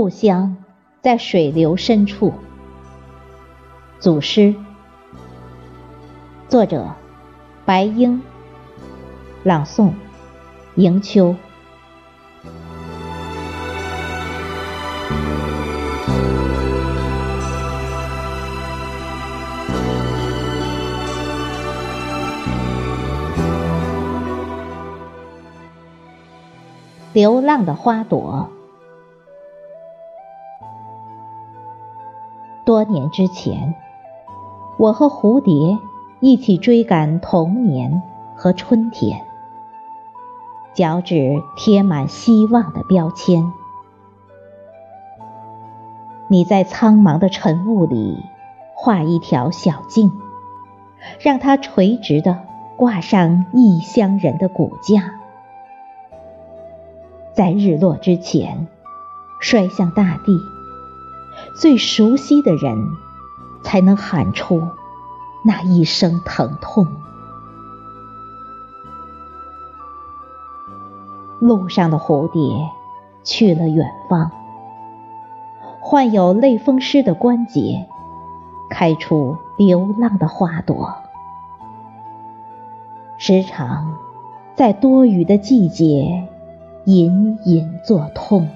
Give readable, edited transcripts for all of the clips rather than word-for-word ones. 故乡在水流深处。组诗，作者白英，朗诵迎秋。流浪的花朵。多年之前，我和蝴蝶一起追赶童年和春天，脚趾贴满希望的标签。你在苍茫的晨雾里画一条小径，让它垂直地挂上异乡人的骨架，在日落之前摔向大地，最熟悉的人才能喊出那一声疼痛。路上的蝴蝶去了远方，患有类风湿的关节开出流浪的花朵，时常在多雨的季节隐隐作痛。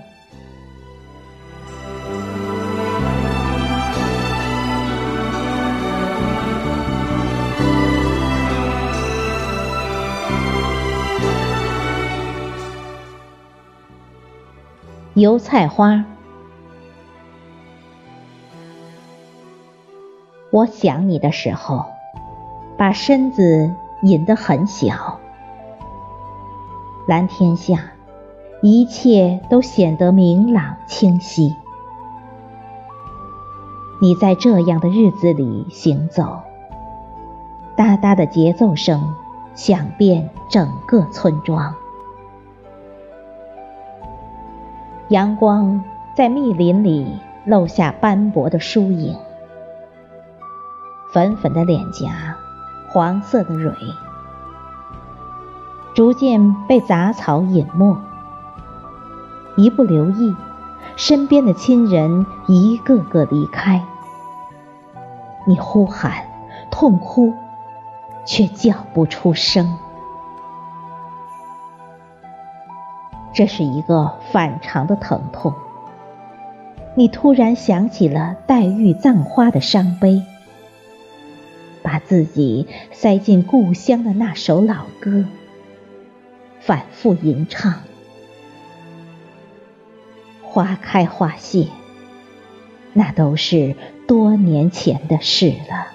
油菜花。我想你的时候，把身子隐得很小，蓝天下一切都显得明朗清晰。你在这样的日子里行走，哒哒的节奏声响遍整个村庄。阳光在密林里漏下斑驳的疏影，粉粉的脸颊，黄色的蕊，逐渐被杂草隐没。一不留意，身边的亲人一个个离开，你呼喊痛哭，却叫不出声。这是一个反常的疼痛，你突然想起了黛玉葬花的伤悲，把自己塞进故乡的那首老歌，反复吟唱。花开花谢，那都是多年前的事了。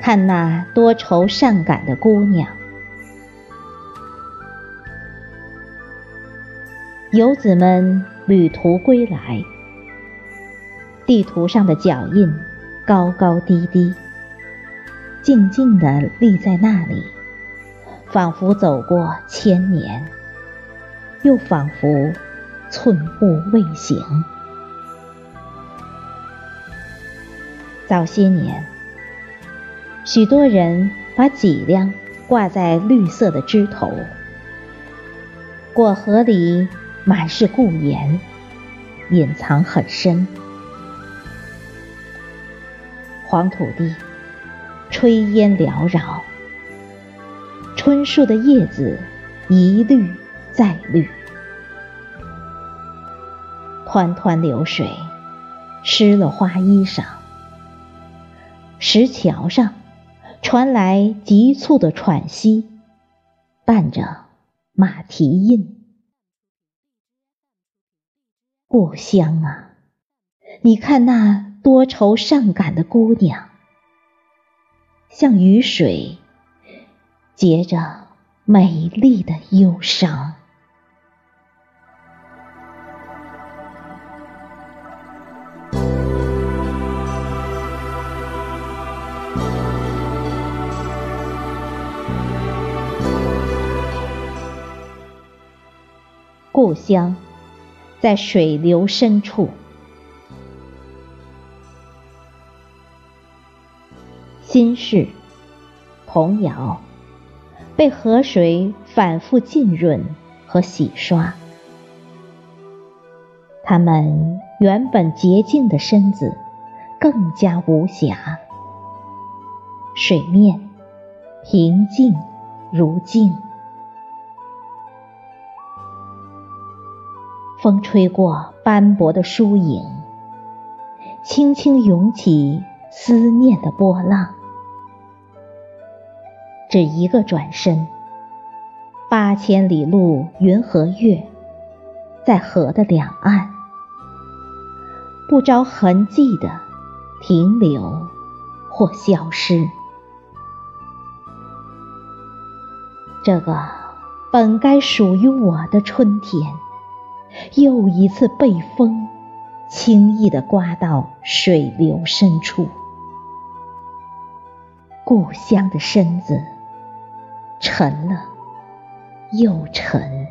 看那多愁善感的姑娘。游子们旅途归来，地图上的脚印高高低低，静静地立在那里，仿佛走过千年，又仿佛寸步未行。早些年，许多人把脊梁挂在绿色的枝头，果核里满是故言，隐藏很深。黄土地炊烟缭绕，椿树的叶子一绿再绿，湍湍流水湿了花衣裳，石桥上传来急促的喘息，伴着马蹄印。故乡啊，你看那多愁善感的姑娘，像雨水结着美丽的忧伤。故乡在水流深处。心事，童谣，被河水反复浸润和洗刷。他们原本洁净的身子更加无瑕，水面平静如镜。风吹过斑驳的疏影，轻轻涌起思念的波浪。只一个转身，8000里路云和月，在河的两岸不着痕迹地停留或消失。这个本该属于我的春天，又一次被风轻易地刮到水流深处。故乡的身子沉了又沉。